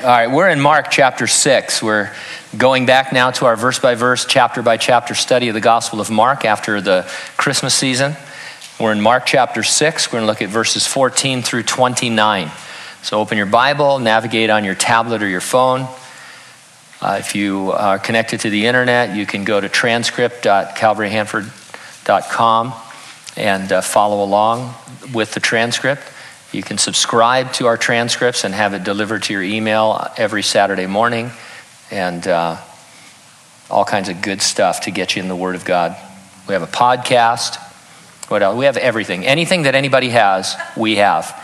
All right, we're in Mark chapter 6. We're going back now to our verse-by-verse, chapter-by-chapter study of the Gospel of Mark after the Christmas season. We're in Mark chapter 6. We're going to look at verses 14 through 29. So open your Bible, navigate on your tablet or your phone. If you are connected to the internet, you can go to transcript.calvaryhanford.com and follow along with the transcript. You can subscribe to our transcripts and have it delivered to your email every Saturday morning, and all kinds of good stuff to get you in the Word of God. We have a podcast. What else? We have everything. Anything that anybody has, we have.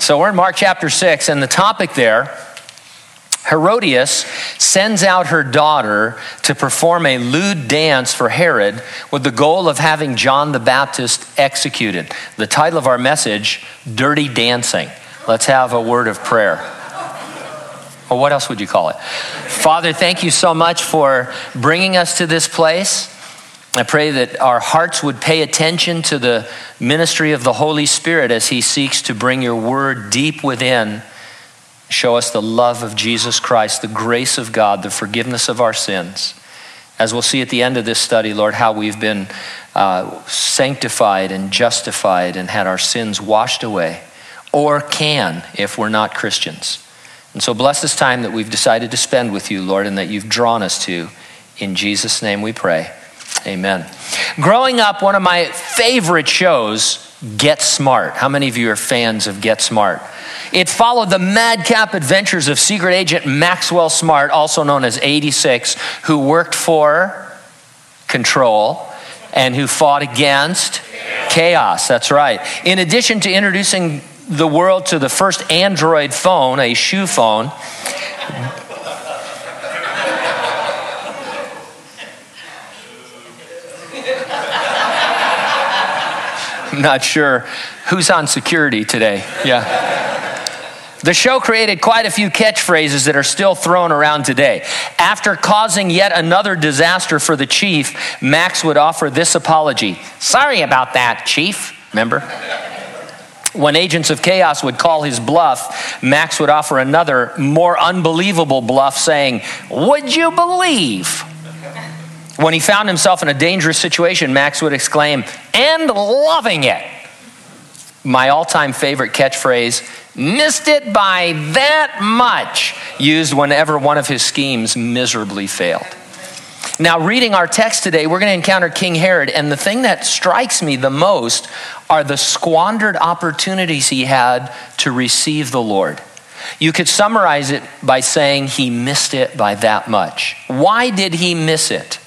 So we're in Mark chapter 6, and the topic there, Herodias sends out her daughter to perform a lewd dance for Herod with the goal of having John the Baptist executed. The title of our message, Dirty Dancing. Let's have a word of prayer. Or what else would you call it? Father, thank you so much for bringing us to this place. I pray that our hearts would pay attention to the ministry of the Holy Spirit as he seeks to bring your word deep within. Show us the love of Jesus Christ, the grace of God, the forgiveness of our sins. As we'll see at the end of this study, Lord, how we've been sanctified and justified and had our sins washed away, or can if we're not Christians. And so bless this time that we've decided to spend with you, Lord, and that you've drawn us to. In Jesus' name we pray, amen. Growing up, one of my favorite shows, Get Smart. How many of you are fans of Get Smart? It followed the madcap adventures of secret agent Maxwell Smart, also known as 86, who worked for control and who fought against chaos. That's right. In addition to introducing the world to the first Android phone, a shoe phone, I'm not sure who's on security today. Yeah. The show created quite a few catchphrases that are still thrown around today. After causing yet another disaster for the chief, Max would offer this apology. Sorry about that, chief. Remember? When agents of chaos would call his bluff, Max would offer another, more unbelievable bluff saying, would you believe? When he found himself in a dangerous situation, Max would exclaim, and loving it. My all-time favorite catchphrase, missed it by that much, used whenever one of his schemes miserably failed. Now, reading our text today, we're going to encounter King Herod, and the thing that strikes me the most are the squandered opportunities he had to receive the Lord. You could summarize it by saying he missed it by that much. Why did he miss it?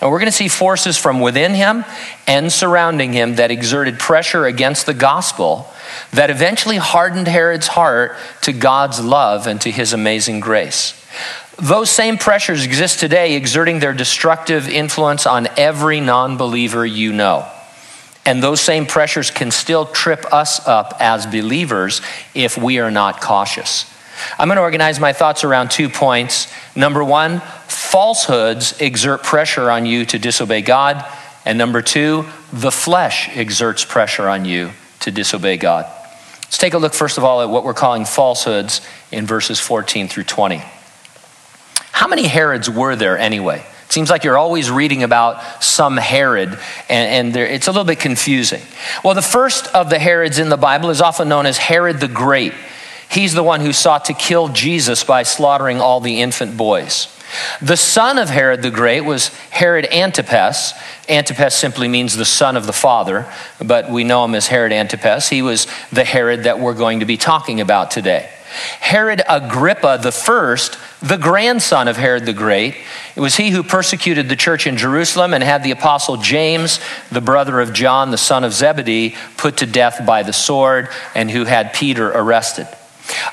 And we're going to see forces from within him and surrounding him that exerted pressure against the gospel that eventually hardened Herod's heart to God's love and to his amazing grace. Those same pressures exist today, exerting their destructive influence on every non-believer you know. And those same pressures can still trip us up as believers if we are not cautious. I'm going to organize my thoughts around 2 points. Number one, falsehoods exert pressure on you to disobey God. And number two, the flesh exerts pressure on you to disobey God. Let's take a look, first of all, at what we're calling falsehoods in verses 14 through 20. How many Herods were there anyway? It seems like you're always reading about some Herod, and it's a little bit confusing. Well, the first of the Herods in the Bible is often known as Herod the Great. He's the one who sought to kill Jesus by slaughtering all the infant boys. The son of Herod the Great was Herod Antipas. Antipas simply means the son of the father, but we know him as Herod Antipas. He was the Herod that we're going to be talking about today. Herod Agrippa I, the grandson of Herod the Great, it was he who persecuted the church in Jerusalem and had the Apostle James, the brother of John, the son of Zebedee, put to death by the sword, and who had Peter arrested.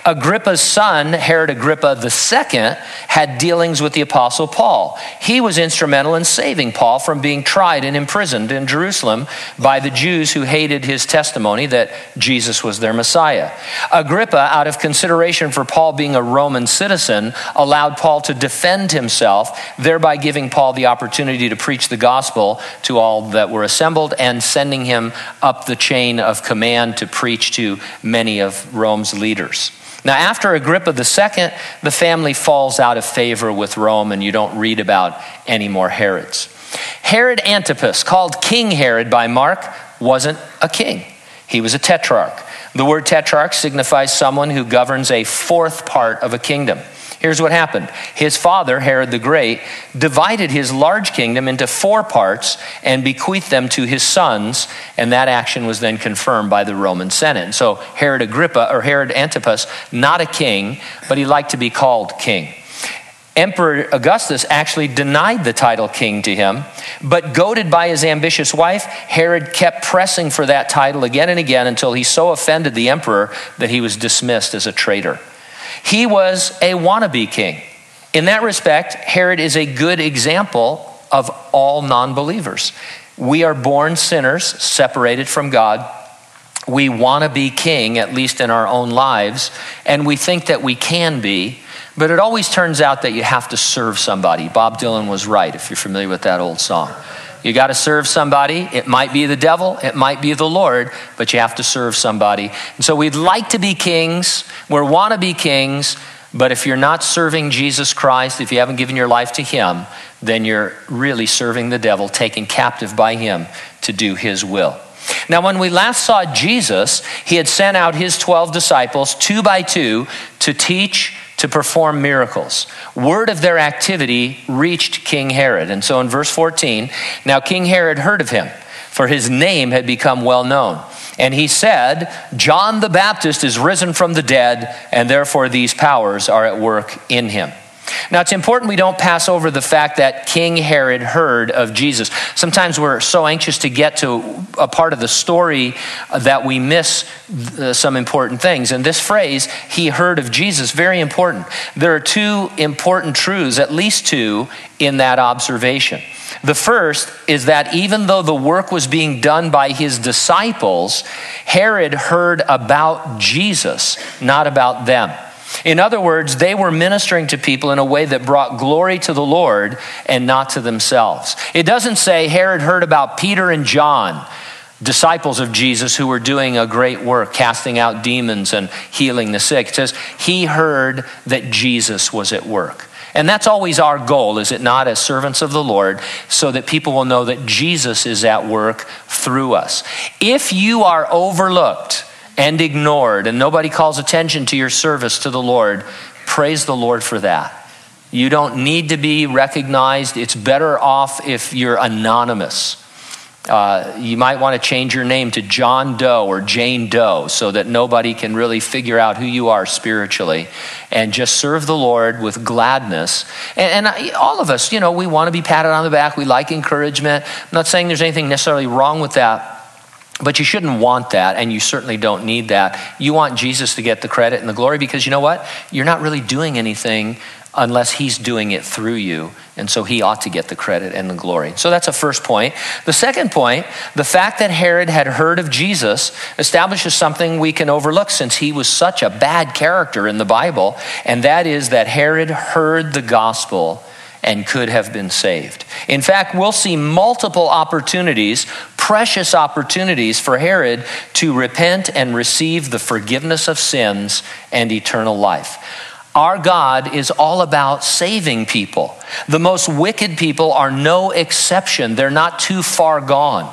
Agrippa's son, Herod Agrippa II, had dealings with the Apostle Paul. He was instrumental in saving Paul from being tried and imprisoned in Jerusalem by the Jews who hated his testimony that Jesus was their Messiah. Agrippa, out of consideration for Paul being a Roman citizen, allowed Paul to defend himself, thereby giving Paul the opportunity to preach the gospel to all that were assembled and sending him up the chain of command to preach to many of Rome's leaders. Now, after Agrippa II, the family falls out of favor with Rome, and you don't read about any more Herods. Herod Antipas, called King Herod by Mark, wasn't a king. He was a tetrarch. The word tetrarch signifies someone who governs a fourth part of a kingdom. Here's what happened. His father, Herod the Great, divided his large kingdom into four parts and bequeathed them to his sons, and that action was then confirmed by the Roman Senate. And so Herod Agrippa, or Herod Antipas, not a king, but he liked to be called king. Emperor Augustus actually denied the title king to him, but goaded by his ambitious wife, Herod kept pressing for that title again and again until he so offended the emperor that he was dismissed as a traitor. He was a wannabe king. In that respect, Herod is a good example of all non-believers. We are born sinners, separated from God. We want to be king, at least in our own lives, and we think that we can be. But it always turns out that you have to serve somebody. Bob Dylan was right, if you're familiar with that old song. You got to serve somebody. It might be the devil, it might be the Lord, but you have to serve somebody. And so we'd like to be kings, we want to be kings, but if you're not serving Jesus Christ, if you haven't given your life to him, then you're really serving the devil, taken captive by him to do his will. Now, when we last saw Jesus, he had sent out his 12 disciples, 2 by 2, to teach, to perform miracles. Word of their activity reached King Herod. And so in verse 14, now King Herod heard of him, for his name had become well known. And he said, John the Baptist is risen from the dead, and therefore these powers are at work in him. Now, it's important we don't pass over the fact that King Herod heard of Jesus. Sometimes we're so anxious to get to a part of the story that we miss some important things. And this phrase, he heard of Jesus, very important. There are two important truths, at least two, in that observation. The first is that even though the work was being done by his disciples, Herod heard about Jesus, not about them. In other words, they were ministering to people in a way that brought glory to the Lord and not to themselves. It doesn't say Herod heard about Peter and John, disciples of Jesus who were doing a great work, casting out demons and healing the sick. It says he heard that Jesus was at work. And that's always our goal, is it not, as servants of the Lord, so that people will know that Jesus is at work through us. If you are overlooked and ignored, and nobody calls attention to your service to the Lord, praise the Lord for that. You don't need to be recognized. It's better off if you're anonymous. You might want to change your name to John Doe or Jane Doe so that nobody can really figure out who you are spiritually, and just serve the Lord with gladness. And all of us, you know, we want to be patted on the back. We like encouragement. I'm not saying there's anything necessarily wrong with that, but you shouldn't want that, and you certainly don't need that. You want Jesus to get the credit and the glory, because you know what? You're not really doing anything unless he's doing it through you, and so he ought to get the credit and the glory. So that's a first point. The second point, the fact that Herod had heard of Jesus establishes something we can overlook, since he was such a bad character in the Bible, and that is that Herod heard the gospel and could have been saved. In fact, we'll see multiple opportunities, precious opportunities for Herod to repent and receive the forgiveness of sins and eternal life. Our God is all about saving people. The most wicked people are no exception. They're not too far gone.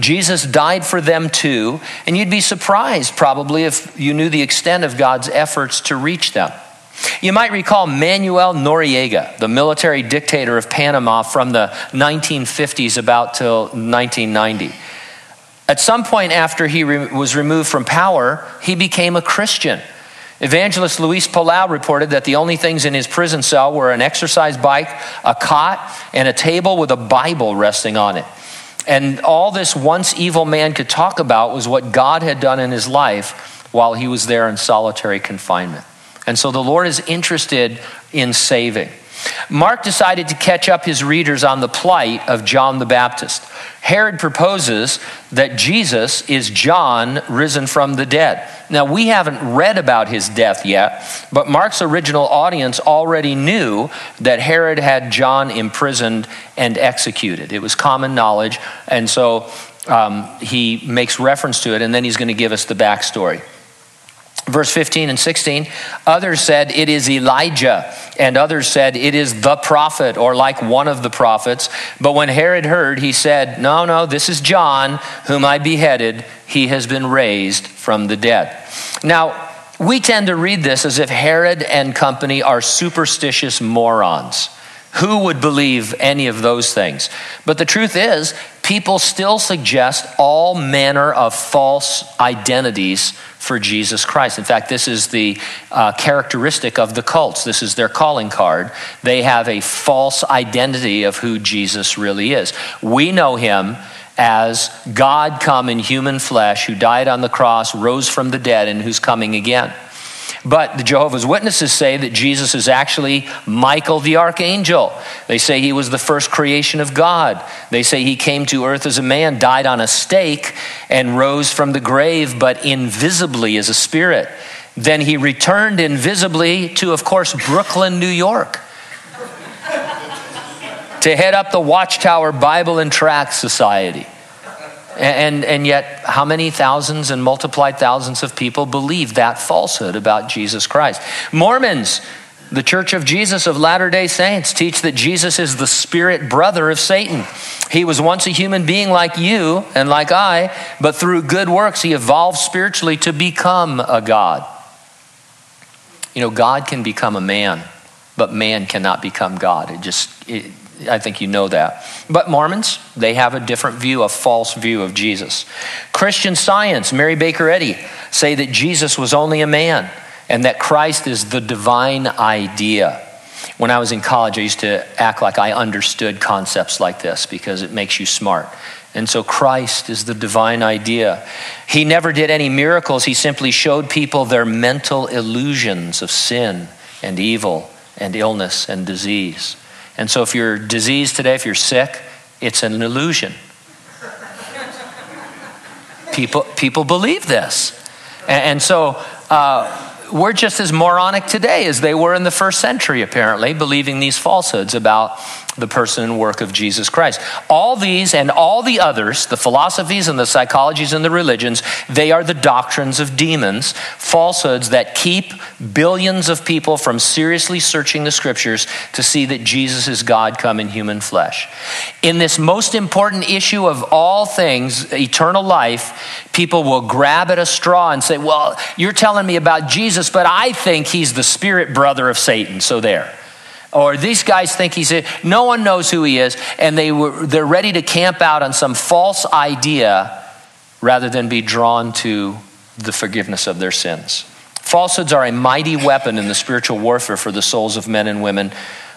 Jesus died for them too, and you'd be surprised probably if you knew the extent of God's efforts to reach them. You might recall Manuel Noriega, the military dictator of Panama from the 1950s about till 1990. At some point after he was removed from power, he became a Christian. Evangelist Luis Palau reported that the only things in his prison cell were an exercise bike, a cot, and a table with a Bible resting on it. And all this once evil man could talk about was what God had done in his life while he was there in solitary confinement. And so the Lord is interested in saving. Mark decided to catch up his readers on the plight of John the Baptist. Herod proposes that Jesus is John risen from the dead. Now, we haven't read about his death yet, but Mark's original audience already knew that Herod had John imprisoned and executed. It was common knowledge, and so he makes reference to it, and then he's going to give us the backstory. Verse 15 and 16, others said, it is Elijah, and others said, it is the prophet, or like one of the prophets. But when Herod heard, he said, no, this is John, whom I beheaded. He has been raised from the dead. Now, we tend to read this as if Herod and company are superstitious morons. Who would believe any of those things? But the truth is, people still suggest all manner of false identities for Jesus Christ. In fact, this is the characteristic of the cults. This is their calling card. They have a false identity of who Jesus really is. We know him as God come in human flesh, who died on the cross, rose from the dead, and who's coming again. But the Jehovah's Witnesses say that Jesus is actually Michael the Archangel. They say he was the first creation of God. They say he came to earth as a man, died on a stake, and rose from the grave, but invisibly as a spirit. Then he returned invisibly to, of course, Brooklyn, New York, to head up the Watchtower Bible and Tract Society. And yet, how many thousands and multiplied thousands of people believe that falsehood about Jesus Christ? Mormons, the Church of Jesus of Latter-day Saints, teach that Jesus is the spirit brother of Satan. He was once a human being like you and like I, but through good works, he evolved spiritually to become a God. You know, God can become a man, but man cannot become God. I think you know that. But Mormons, they have a different view, a false view of Jesus. Christian Science, Mary Baker Eddy, say that Jesus was only a man and that Christ is the divine idea. When I was in college, I used to act like I understood concepts like this because it makes you smart. And so Christ is the divine idea. He never did any miracles. He simply showed people their mental illusions of sin and evil and illness and disease. And so if you're diseased today, if you're sick, it's an illusion. People believe this. And so we're just as moronic today as they were in the first century, apparently, believing these falsehoods about the person and work of Jesus Christ. All these and all the others, the philosophies and the psychologies and the religions, they are the doctrines of demons, falsehoods that keep billions of people from seriously searching the scriptures to see that Jesus is God come in human flesh. In this most important issue of all things, eternal life, people will grab at a straw and say, well, you're telling me about Jesus, but I think he's the spirit brother of Satan, so there. Or these guys think he's it. No one knows who he is, and they're ready to camp out on some false idea rather than be drawn to the forgiveness of their sins. Falsehoods are a mighty weapon in the spiritual warfare for the souls of men and women.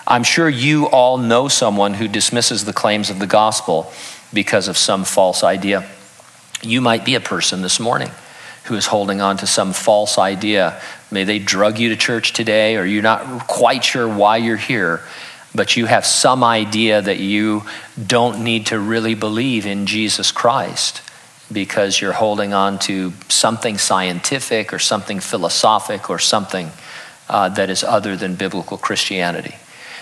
I'm sure you all know someone who dismisses the claims of the gospel because of some false idea. You might be a person this morning who is holding on to some false idea. May they drug you to church today, or you're not quite sure why you're here, but you have some idea that you don't need to really believe in Jesus Christ because you're holding on to something scientific or something philosophic or something that is other than biblical Christianity.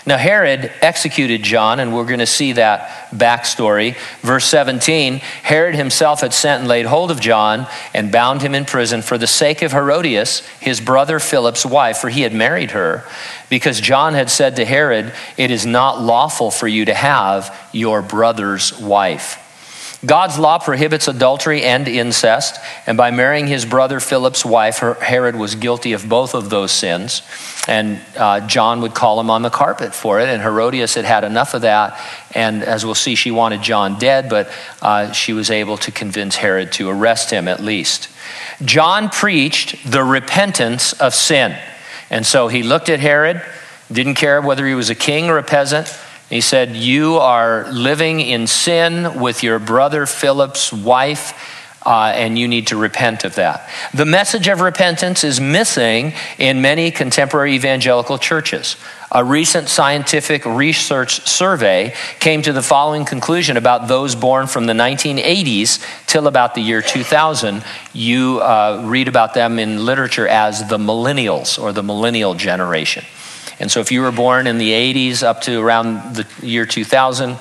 Now, Herod executed John, and we're going to see that backstory. Verse 17, Herod himself had sent and laid hold of John and bound him in prison for the sake of Herodias, his brother Philip's wife, for he had married her, because John had said to Herod, it is not lawful for you to have your brother's wife. God's law prohibits adultery and incest, and by marrying his brother Philip's wife, Herod was guilty of both of those sins, and John would call him on the carpet for it, and Herodias had had enough of that, and as we'll see, she wanted John dead, but she was able to convince Herod to arrest him at least. John preached the repentance of sin, and so he looked at Herod, didn't care whether he was a king or a peasant. He said, you are living in sin with your brother Philip's wife, and you need to repent of that. The message of repentance is missing in many contemporary evangelical churches. A recent scientific research survey came to the following conclusion about those born from the 1980s till about the year 2000. You read about them in literature as the millennials or the millennial generation. And so if you were born in the 80s up to around the year 2000,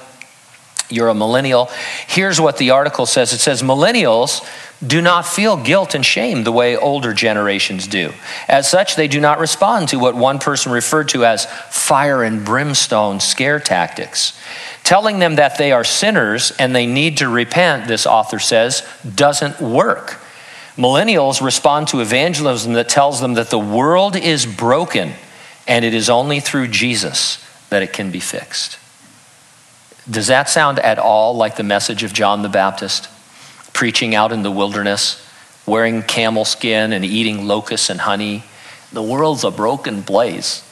you're a millennial. Here's what the article says. It says, millennials do not feel guilt and shame the way older generations do. As such, they do not respond to what one person referred to as fire and brimstone scare tactics. Telling them that they are sinners and they need to repent, this author says, doesn't work. Millennials respond to evangelism that tells them that the world is broken and it is only through Jesus that it can be fixed. Does that sound at all like the message of John the Baptist? Preaching out in the wilderness, wearing camel skin and eating locusts and honey. The world's a broken place.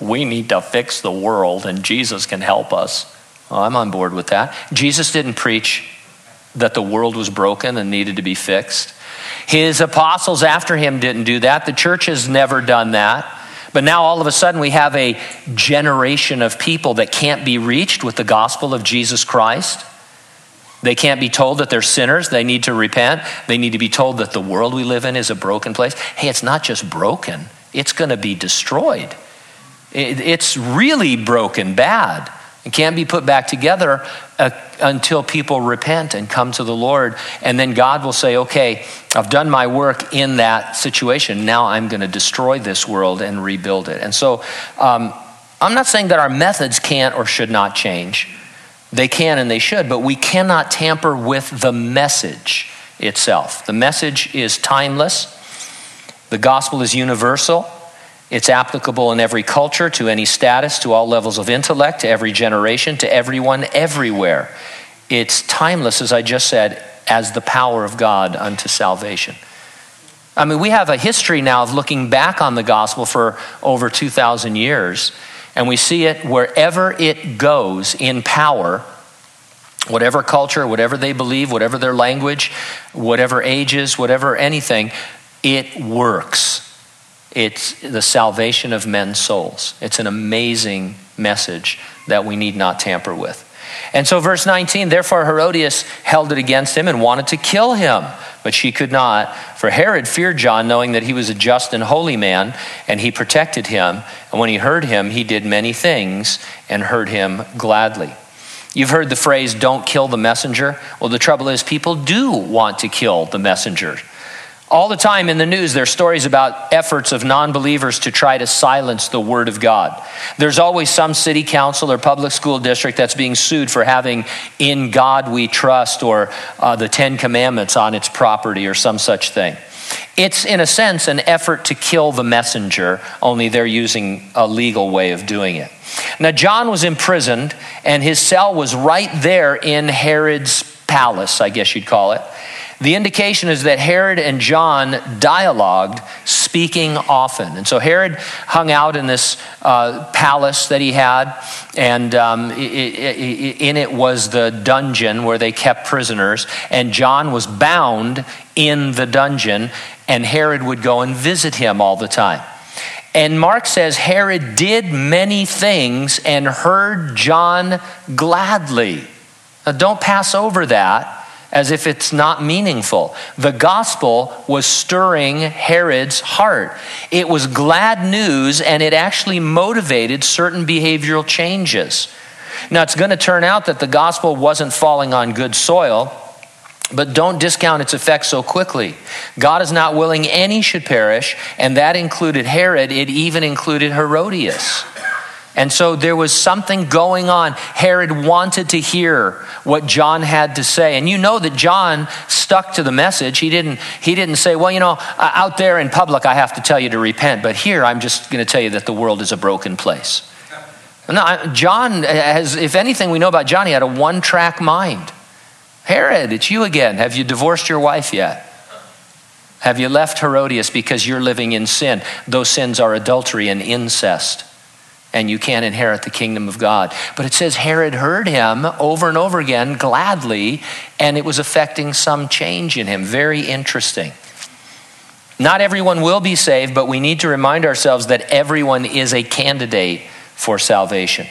We need to fix the world and Jesus can help us. Well, I'm on board with that. Jesus didn't preach that the world was broken and needed to be fixed. His apostles after him didn't do that. The church has never done that. But now all of a sudden we have a generation of people that can't be reached with the gospel of Jesus Christ. They can't be told that they're sinners. They need to repent. They need to be told that the world we live in is a broken place. Hey, it's not just broken. It's going to be destroyed. It's really broken bad. It can't be put back together until people repent and come to the Lord. And then God will say, okay, I've done my work in that situation. Now I'm going to destroy this world and rebuild it. And so I'm not saying that our methods can't or should not change. They can and they should, but we cannot tamper with the message itself. The message is timeless. The gospel is universal. It's applicable in every culture, to any status, to all levels of intellect, to every generation, to everyone, everywhere. It's timeless, as I just said, as the power of God unto salvation. I mean, we have a history now of looking back on the gospel for over 2,000 years, and we see it wherever it goes in power, whatever culture, whatever they believe, whatever their language, whatever ages, whatever anything, it works. It's the salvation of men's souls. It's an amazing message that we need not tamper with. And so verse 19, therefore Herodias held it against him and wanted to kill him, but she could not. For Herod feared John, knowing that he was a just and holy man, and he protected him. And when he heard him, he did many things and heard him gladly. You've heard the phrase, don't kill the messenger. Well, the trouble is people do want to kill the messenger. All the time in the news, there are stories about efforts of non-believers to try to silence the word of God. There's always some city council or public school district that's being sued for having "In God We Trust" or the Ten Commandments on its property or some such thing. It's, in a sense, an effort to kill the messenger, only they're using a legal way of doing it. Now, John was imprisoned, and his cell was right there in Herod's palace, I guess you'd call it. The indication is that Herod and John dialogued, speaking often. And so Herod hung out in this palace that he had, and in it was the dungeon where they kept prisoners, and John was bound in the dungeon, and Herod would go and visit him all the time. And Mark says Herod did many things and heard John gladly. Now, don't pass over that as if it's not meaningful. The gospel was stirring Herod's heart. It was glad news, and it actually motivated certain behavioral changes. Now, it's going to turn out that the gospel wasn't falling on good soil, but don't discount its effects so quickly. God is not willing any should perish, and that included Herod. It even included Herodias. And so there was something going on. Herod wanted to hear what John had to say. And you know that John stuck to the message. He didn't say, well, you know, out there in public, I have to tell you to repent, but here I'm just going to tell you that the world is a broken place. No, John has, if anything we know about John, he had a one-track mind. Herod, it's you again. Have you divorced your wife yet? Have you left Herodias because you're living in sin? Those sins are adultery and incest, and you can't inherit the kingdom of God. But it says Herod heard him over and over again gladly, and it was affecting some change in him. Very interesting. Not everyone will be saved, but we need to remind ourselves that everyone is a candidate for salvation.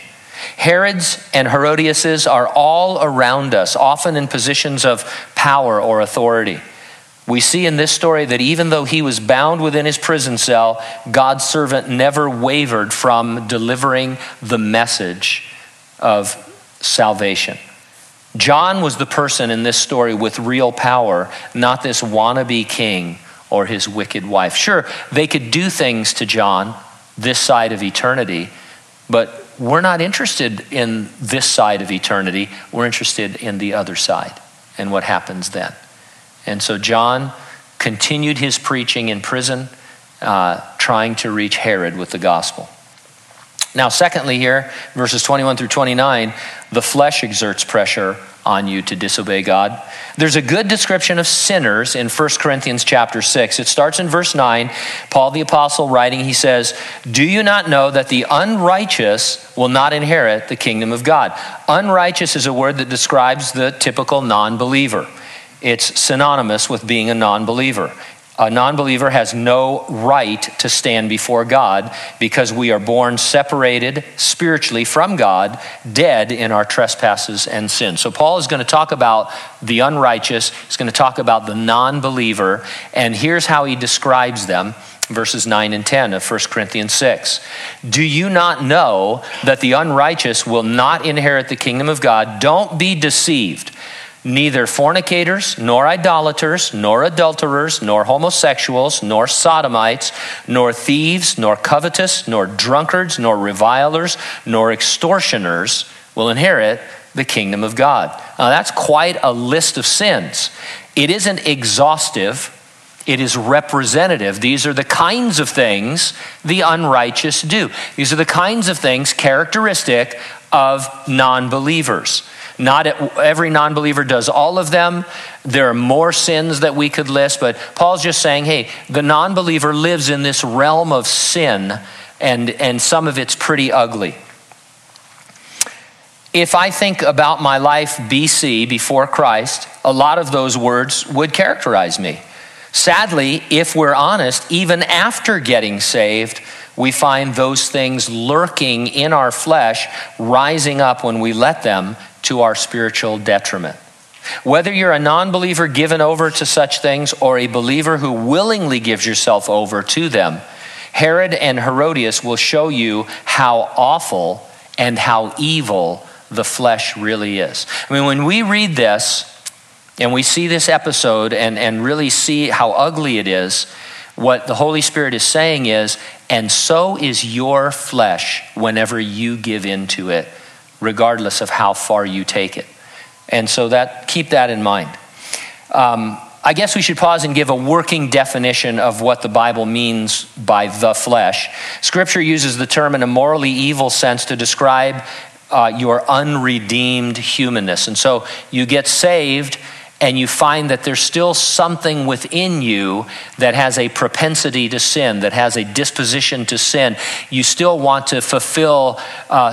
Herods and Herodiases are all around us, often in positions of power or authority. We see in this story that even though he was bound within his prison cell, God's servant never wavered from delivering the message of salvation. John was the person in this story with real power, not this wannabe king or his wicked wife. Sure, they could do things to John this side of eternity, but we're not interested in this side of eternity. We're interested in the other side and what happens then. And so John continued his preaching in prison, trying to reach Herod with the gospel. Now, secondly here, verses 21 through 29, the flesh exerts pressure on you to disobey God. There's a good description of sinners in 1 Corinthians chapter 6. It starts in verse 9. Paul the apostle writing, he says, "Do you not know that the unrighteous will not inherit the kingdom of God?" Unrighteous is a word that describes the typical non-believer. It's synonymous with being a non-believer. A non-believer has no right to stand before God because we are born separated spiritually from God, dead in our trespasses and sins. So Paul is going to talk about the unrighteous. He's going to talk about the non-believer. And here's how he describes them, verses 9 and 10 of 1 Corinthians 6. "Do you not know that the unrighteous will not inherit the kingdom of God? Don't be deceived. Neither fornicators, nor idolaters, nor adulterers, nor homosexuals, nor sodomites, nor thieves, nor covetous, nor drunkards, nor revilers, nor extortioners will inherit the kingdom of God." Now, that's quite a list of sins. It isn't exhaustive. It is representative. These are the kinds of things the unrighteous do. These are the kinds of things characteristic of non-believers. Not every non-believer does all of them. There are more sins that we could list, but Paul's just saying, hey, the non-believer lives in this realm of sin, and some of it's pretty ugly. If I think about my life BC, before Christ, a lot of those words would characterize me. Sadly, if we're honest, even after getting saved, we find those things lurking in our flesh, rising up when we let them, to our spiritual detriment. Whether you're a non-believer given over to such things or a believer who willingly gives yourself over to them, Herod and Herodias will show you how awful and how evil the flesh really is. I mean, when we read this and we see this episode and really see how ugly it is, what the Holy Spirit is saying is, and so is your flesh whenever you give into it, regardless of how far you take it. And so that, keep that in mind. I guess we should pause and give a working definition of what the Bible means by the flesh. Scripture uses the term in a morally evil sense to describe your unredeemed humanness. And so you get saved and you find that there's still something within you that has a propensity to sin, that has a disposition to sin. You still want to fulfill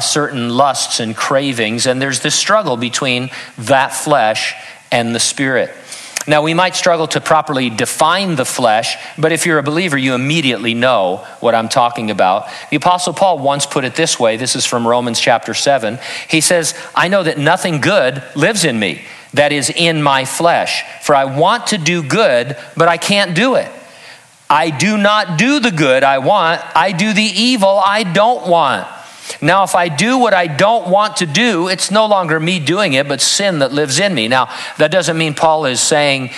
certain lusts and cravings, and there's this struggle between that flesh and the spirit. Now, we might struggle to properly define the flesh, but if you're a believer, you immediately know what I'm talking about. The Apostle Paul once put it this way. This is from Romans chapter 7. He says, "I know that nothing good lives in me, that is in my flesh, for I want to do good, but I can't do it. I do not do the good I want, I do the evil I don't want. Now, if I do what I don't want to do, it's no longer me doing it, but sin that lives in me." Now, that doesn't mean Paul is saying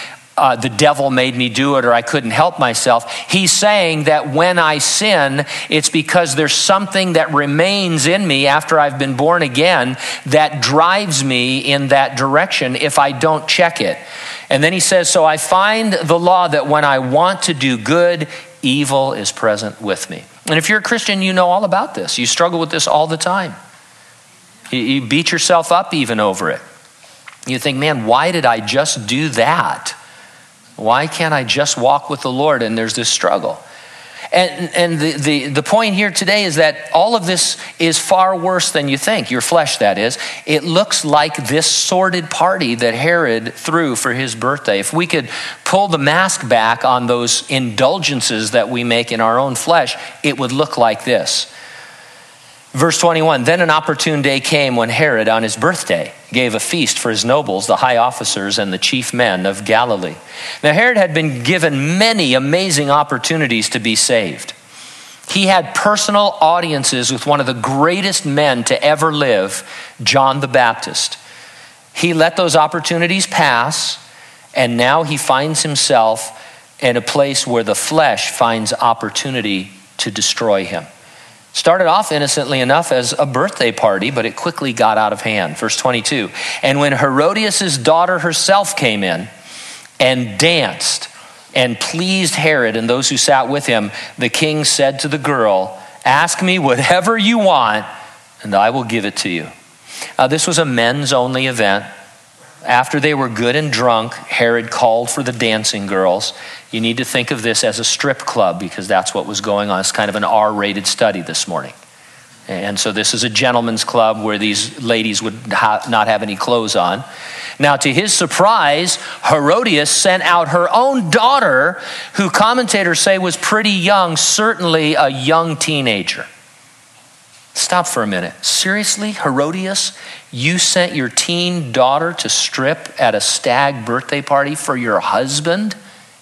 the devil made me do it or I couldn't help myself. He's saying that when I sin, it's because there's something that remains in me after I've been born again that drives me in that direction if I don't check it. And then he says, "So I find the law that when I want to do good, evil is present with me." And if you're a Christian, you know all about this. You struggle with this all the time. You beat yourself up even over it. You think, man, why did I just do that? Why can't I just walk with the Lord? And there's this struggle. And the point here today is that all of this is far worse than you think, your flesh, that is. It looks like this sordid party that Herod threw for his birthday. If we could pull the mask back on those indulgences that we make in our own flesh, it would look like this. Verse 21, "Then an opportune day came when Herod, on his birthday, gave a feast for his nobles, the high officers, and the chief men of Galilee." Now, Herod had been given many amazing opportunities to be saved. He had personal audiences with one of the greatest men to ever live, John the Baptist. He let those opportunities pass, and now he finds himself in a place where the flesh finds opportunity to destroy him. Started off innocently enough as a birthday party, but it quickly got out of hand. Verse 22, and when Herodias' daughter herself came in and danced and pleased Herod and those who sat with him, the king said to the girl, ask me whatever you want, and I will give it to you. This was a men's only event. After they were good and drunk, Herod called for the dancing girls. You need to think of this as a strip club because that's what was going on. It's kind of an R-rated study this morning. And so this is a gentleman's club where these ladies would not have any clothes on. Now, to his surprise, Herodias sent out her own daughter, who commentators say was pretty young, certainly a young teenager. Stop for a minute. Seriously, Herodias, you sent your teen daughter to strip at a stag birthday party for your husband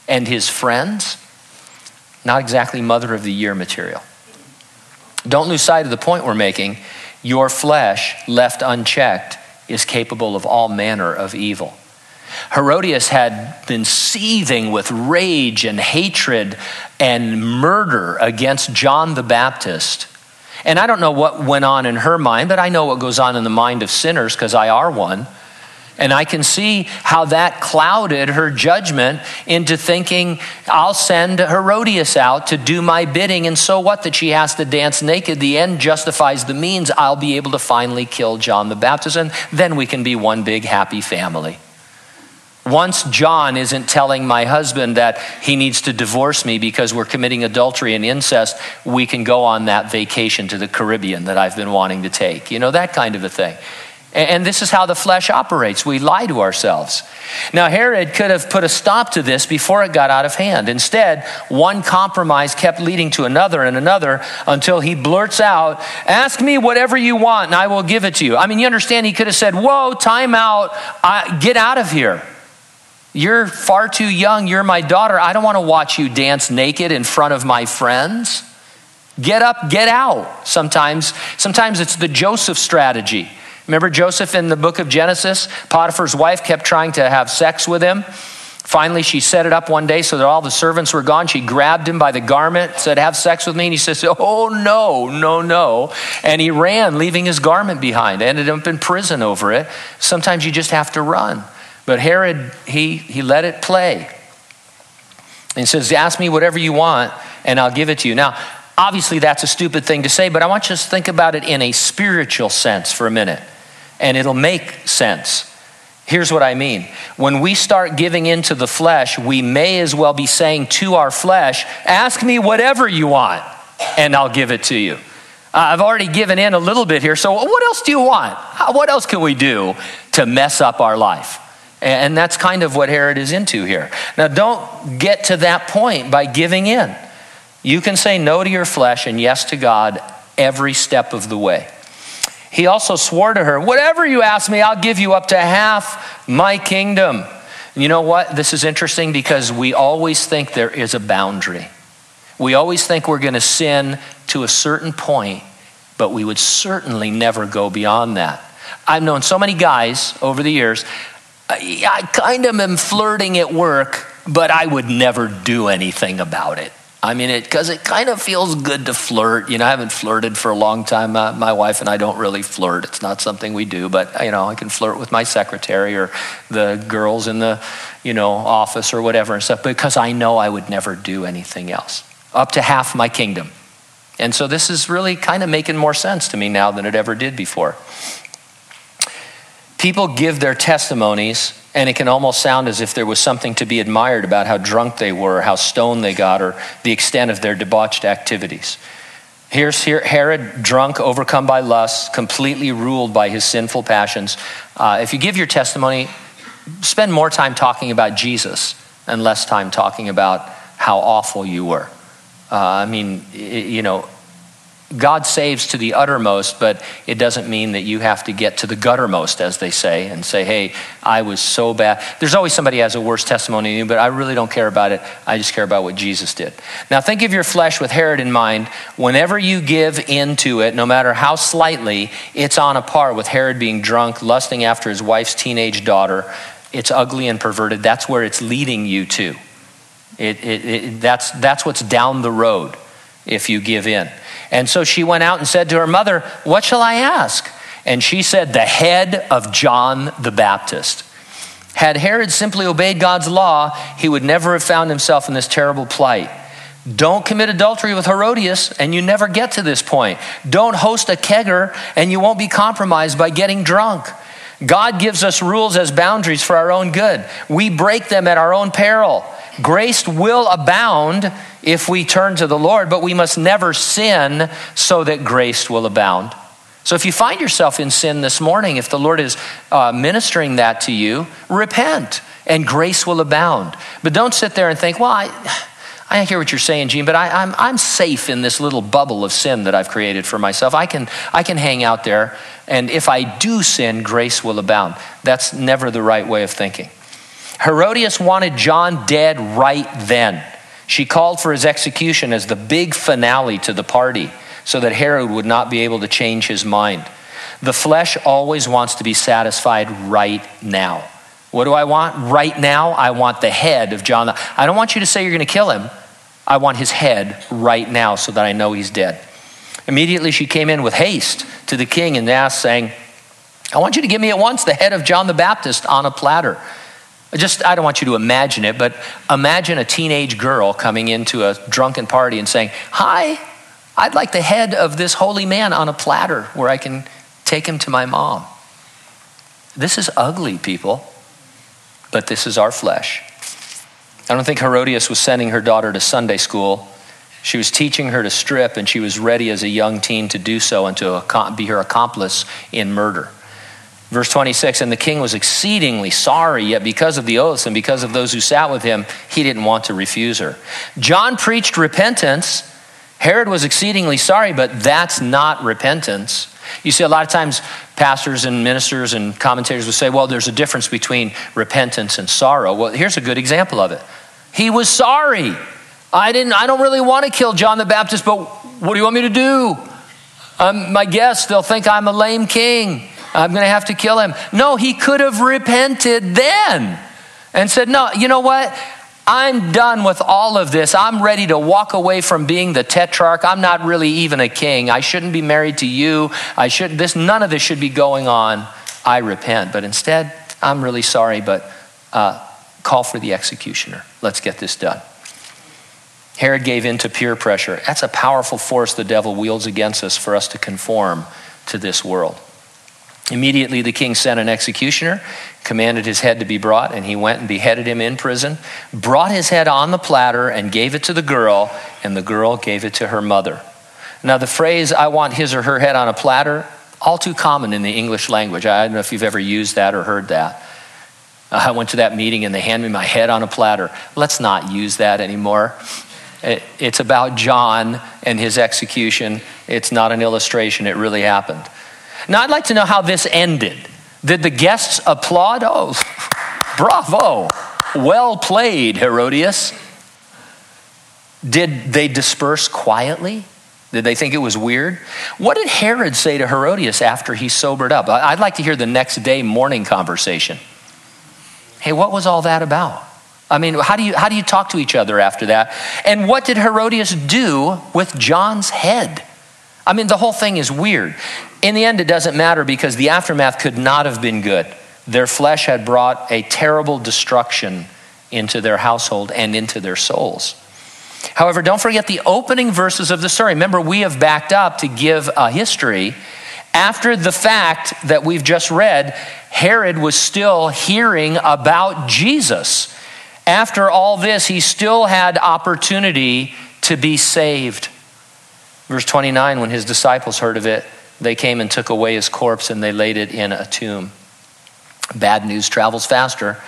and his friends? Not exactly mother of the year material. Don't lose sight of the point we're making. Your flesh, left unchecked, is capable of all manner of evil. Herodias had been seething with rage and hatred and murder against John the Baptist. And I don't know what went on in her mind, but I know what goes on in the mind of sinners because I are one. And I can see how that clouded her judgment into thinking, I'll send Herodias out to do my bidding, and so what that she has to dance naked? The end justifies the means. I'll be able to finally kill John the Baptist, and then we can be one big happy family. Once John isn't telling my husband that he needs to divorce me because we're committing adultery and incest, we can go on that vacation to the Caribbean that I've been wanting to take. You know, that kind of a thing. And this is how the flesh operates. We lie to ourselves. Now, Herod could have put a stop to this before it got out of hand. Instead, one compromise kept leading to another and another until he blurts out, ask me whatever you want and I will give it to you. I mean, you understand, he could have said, whoa, time out, get out of here. You're far too young. You're my daughter. I don't want to watch you dance naked in front of my friends. Get up, get out. Sometimes it's the Joseph strategy. Remember Joseph in the book of Genesis? Potiphar's wife kept trying to have sex with him. Finally, she set it up one day so that all the servants were gone. She grabbed him by the garment, said, have sex with me. And he says, oh, no. And he ran, leaving his garment behind. Ended up in prison over it. Sometimes you just have to run. But Herod, he let it play. And he says, ask me whatever you want, and I'll give it to you. Now, obviously, that's a stupid thing to say, but I want you to think about it in a spiritual sense for a minute. And it'll make sense. Here's what I mean. When we start giving into the flesh, we may as well be saying to our flesh, ask me whatever you want, and I'll give it to you. I've already given in a little bit here, so what else do you want? What else can we do to mess up our life? And that's kind of what Herod is into here. Now, don't get to that point by giving in. You can say no to your flesh and yes to God every step of the way. He also swore to her, whatever you ask me, I'll give you up to half my kingdom. And you know what? This is interesting because we always think there is a boundary. We always think we're going to sin to a certain point, but we would certainly never go beyond that. I've known so many guys over the years, I kind of am flirting at work, but I would never do anything about it. I mean, because it kind of feels good to flirt. You know, I haven't flirted for a long time. My wife and I don't really flirt. It's not something we do, but, you know, I can flirt with my secretary or the girls in the, you know, office or whatever and stuff because I know I would never do anything else. Up to half my kingdom. And so this is really kind of making more sense to me now than it ever did before. People give their testimonies, and it can almost sound as if there was something to be admired about how drunk they were, how stoned they got, or the extent of their debauched activities. Here's Herod, drunk, overcome by lust, completely ruled by his sinful passions. If you give your testimony, spend more time talking about Jesus and less time talking about how awful you were. I mean, you know, God saves to the uttermost, but it doesn't mean that you have to get to the guttermost, as they say, and say, hey, I was so bad. There's always somebody who has a worse testimony than you, but I really don't care about it. I just care about what Jesus did. Now think of your flesh with Herod in mind. Whenever you give into it, no matter how slightly, it's on a par with Herod being drunk, lusting after his wife's teenage daughter. It's ugly and perverted. That's where it's leading you to. That's what's down the road if you give in. And so she went out and said to her mother, what shall I ask? And she said, the head of John the Baptist. Had Herod simply obeyed God's law, he would never have found himself in this terrible plight. Don't commit adultery with Herodias, and you never get to this point. Don't host a kegger, and you won't be compromised by getting drunk. God gives us rules as boundaries for our own good. We break them at our own peril. Grace will abound if we turn to the Lord, but we must never sin so that grace will abound. So if you find yourself in sin this morning, if the Lord is ministering that to you, repent and grace will abound. But don't sit there and think, well, I hear what you're saying, Gene, but I'm safe in this little bubble of sin that I've created for myself. I can hang out there, and if I do sin, grace will abound. That's never the right way of thinking. Herodias wanted John dead right then. She called for his execution as the big finale to the party so that Herod would not be able to change his mind. The flesh always wants to be satisfied right now. What do I want? Right now, I want the head of John. I don't want you to say you're going to kill him. I want his head right now so that I know he's dead. Immediately, she came in with haste to the king and asked, saying, I want you to give me at once the head of John the Baptist on a platter. I don't want you to imagine it, but imagine a teenage girl coming into a drunken party and saying, hi, I'd like the head of this holy man on a platter where I can take him to my mom. This is ugly, people, but this is our flesh. I don't think Herodias was sending her daughter to Sunday school. She was teaching her to strip, and she was ready as a young teen to do so and to be her accomplice in murder. Verse 26, and the king was exceedingly sorry, yet because of the oaths and because of those who sat with him, he didn't want to refuse her. John preached repentance. Herod was exceedingly sorry, but that's not repentance. You see, a lot of times pastors and ministers and commentators will say, well, there's a difference between repentance and sorrow. Well, here's a good example of it. He was sorry. I don't really want to kill John the Baptist, but what do you want me to do? My guess, they'll think I'm a lame king. I'm going to have to kill him. No, he could have repented then and said, no, you know what? I'm done with all of this. I'm ready to walk away from being the tetrarch. I'm not really even a king. I shouldn't be married to you. None of this should be going on. I repent. But instead, I'm really sorry, but call for the executioner. Let's get this done. Herod gave in to peer pressure. That's a powerful force the devil wields against us for us to conform to this world. Immediately, the king sent an executioner, commanded his head to be brought, and he went and beheaded him in prison, brought his head on the platter and gave it to the girl, and the girl gave it to her mother. Now, the phrase, I want his or her head on a platter, all too common in the English language. I don't know if you've ever used that or heard that. I went to that meeting and they handed me my head on a platter. Let's not use that anymore. It's about John and his execution. It's not an illustration. It really happened. Now, I'd like to know how this ended. Did the guests applaud? Oh, bravo. Well played, Herodias. Did they disperse quietly? Did they think it was weird? What did Herod say to Herodias after he sobered up? I'd like to hear the next day morning conversation. Hey, what was all that about? I mean, how do you talk to each other after that? And what did Herodias do with John's head? I mean, the whole thing is weird. In the end, it doesn't matter because the aftermath could not have been good. Their flesh had brought a terrible destruction into their household and into their souls. However, don't forget the opening verses of the story. Remember, we have backed up to give a history. After the fact that we've just read, Herod was still hearing about Jesus. After all this, he still had opportunity to be saved. Verse 29, when his disciples heard of it, they came and took away his corpse and they laid it in a tomb. Bad news travels faster.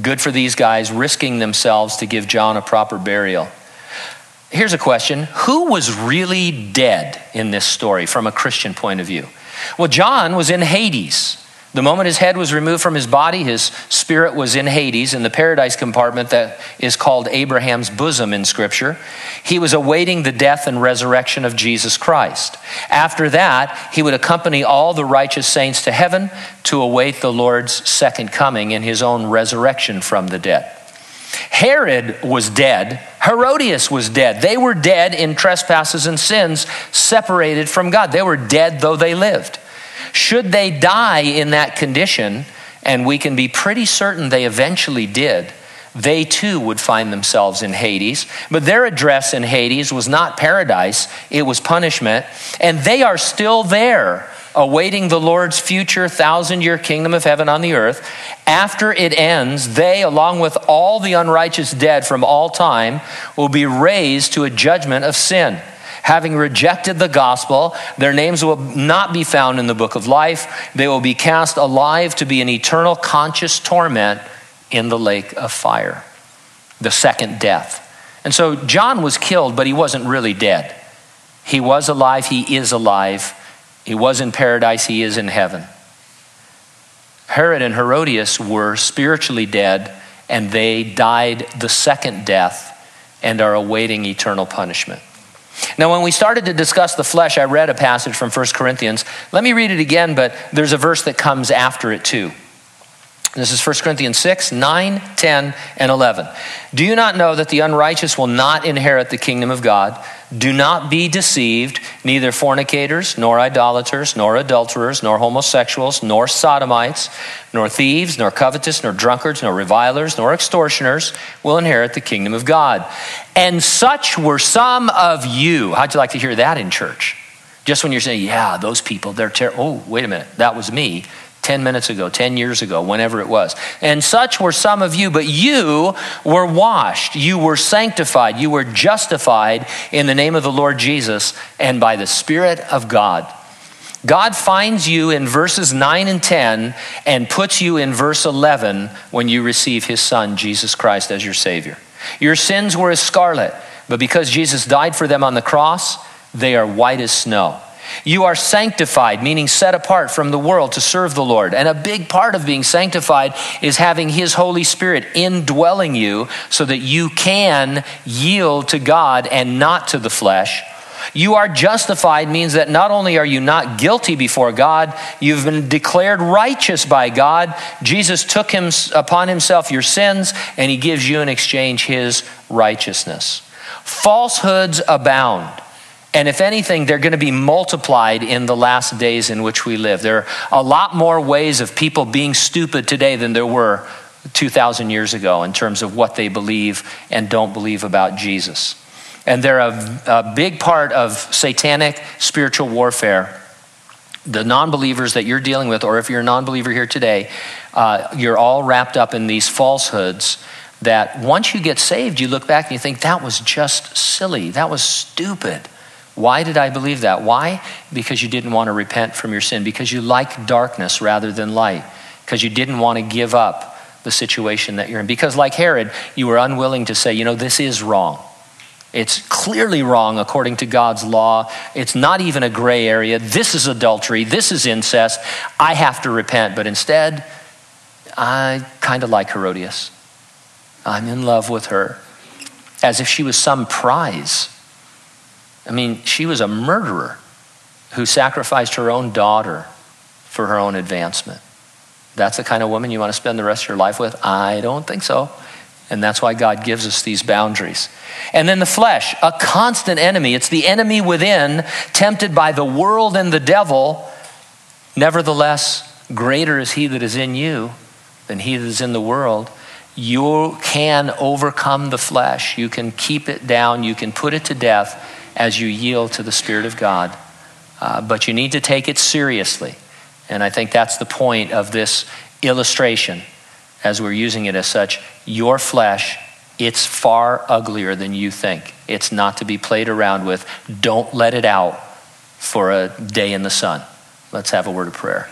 Good for these guys risking themselves to give John a proper burial. Here's a question. Who was really dead in this story from a Christian point of view? Well, John was in Hades. The moment his head was removed from his body, his spirit was in Hades, in the paradise compartment that is called Abraham's bosom in Scripture. He was awaiting the death and resurrection of Jesus Christ. After that, he would accompany all the righteous saints to heaven to await the Lord's second coming in his own resurrection from the dead. Herod was dead. Herodias was dead. They were dead in trespasses and sins, separated from God. They were dead though they lived. Should they die in that condition, and we can be pretty certain they eventually did, they too would find themselves in Hades. But their address in Hades was not paradise, it was punishment. And they are still there, awaiting the Lord's future 1,000-year kingdom of heaven on the earth. After it ends, they, along with all the unrighteous dead from all time, will be raised to a judgment of sin. Having rejected the gospel, their names will not be found in the book of life. They will be cast alive to be in eternal conscious torment in the lake of fire, the second death. And so John was killed, but he wasn't really dead. He was alive, he is alive. He was in paradise, he is in heaven. Herod and Herodias were spiritually dead, and they died the second death and are awaiting eternal punishment. Now, when we started to discuss the flesh, I read a passage from 1 Corinthians. Let me read it again, but there's a verse that comes after it too. This is 1 Corinthians 6, 9, 10, and 11. Do you not know that the unrighteous will not inherit the kingdom of God? Do not be deceived, neither fornicators, nor idolaters, nor adulterers, nor homosexuals, nor sodomites, nor thieves, nor covetous, nor drunkards, nor revilers, nor extortioners will inherit the kingdom of God. And such were some of you. How'd you like to hear that in church? Just when you're saying, yeah, those people, they're terrible. Oh, wait a minute, that was me. 10 minutes ago, 10 years ago, whenever it was. And such were some of you, but you were washed, you were sanctified, you were justified in the name of the Lord Jesus and by the Spirit of God. God finds you in verses 9 and 10 and puts you in verse 11 when you receive his son, Jesus Christ, as your Savior. Your sins were as scarlet, but because Jesus died for them on the cross, they are white as snow. You are sanctified, meaning set apart from the world to serve the Lord. And a big part of being sanctified is having his Holy Spirit indwelling you so that you can yield to God and not to the flesh. You are justified means that not only are you not guilty before God, you've been declared righteous by God. Jesus took upon himself your sins, and he gives you in exchange his righteousness. Falsehoods abound. And if anything, they're going to be multiplied in the last days in which we live. There are a lot more ways of people being stupid today than there were 2,000 years ago in terms of what they believe and don't believe about Jesus. And they're a big part of satanic spiritual warfare. The non-believers that you're dealing with, or if you're a non-believer here today, you're all wrapped up in these falsehoods that once you get saved, you look back and you think, that was just silly, that was stupid. Why did I believe that? Why? Because you didn't want to repent from your sin, because you like darkness rather than light, because you didn't want to give up the situation that you're in. Because like Herod, you were unwilling to say, you know, this is wrong. It's clearly wrong according to God's law. It's not even a gray area. This is adultery. This is incest. I have to repent. But instead, I kind of like Herodias. I'm in love with her, as if she was some prize. I mean, she was a murderer who sacrificed her own daughter for her own advancement. That's the kind of woman you want to spend the rest of your life with? I don't think so. And that's why God gives us these boundaries. And then the flesh, a constant enemy. It's the enemy within, tempted by the world and the devil. Nevertheless, greater is he that is in you than he that is in the world. You can overcome the flesh. You can keep it down. You can put it to death as you yield to the Spirit of God. But you need to take it seriously. And I think that's the point of this illustration as we're using it as such. Your flesh, it's far uglier than you think. It's not to be played around with. Don't let it out for a day in the sun. Let's have a word of prayer.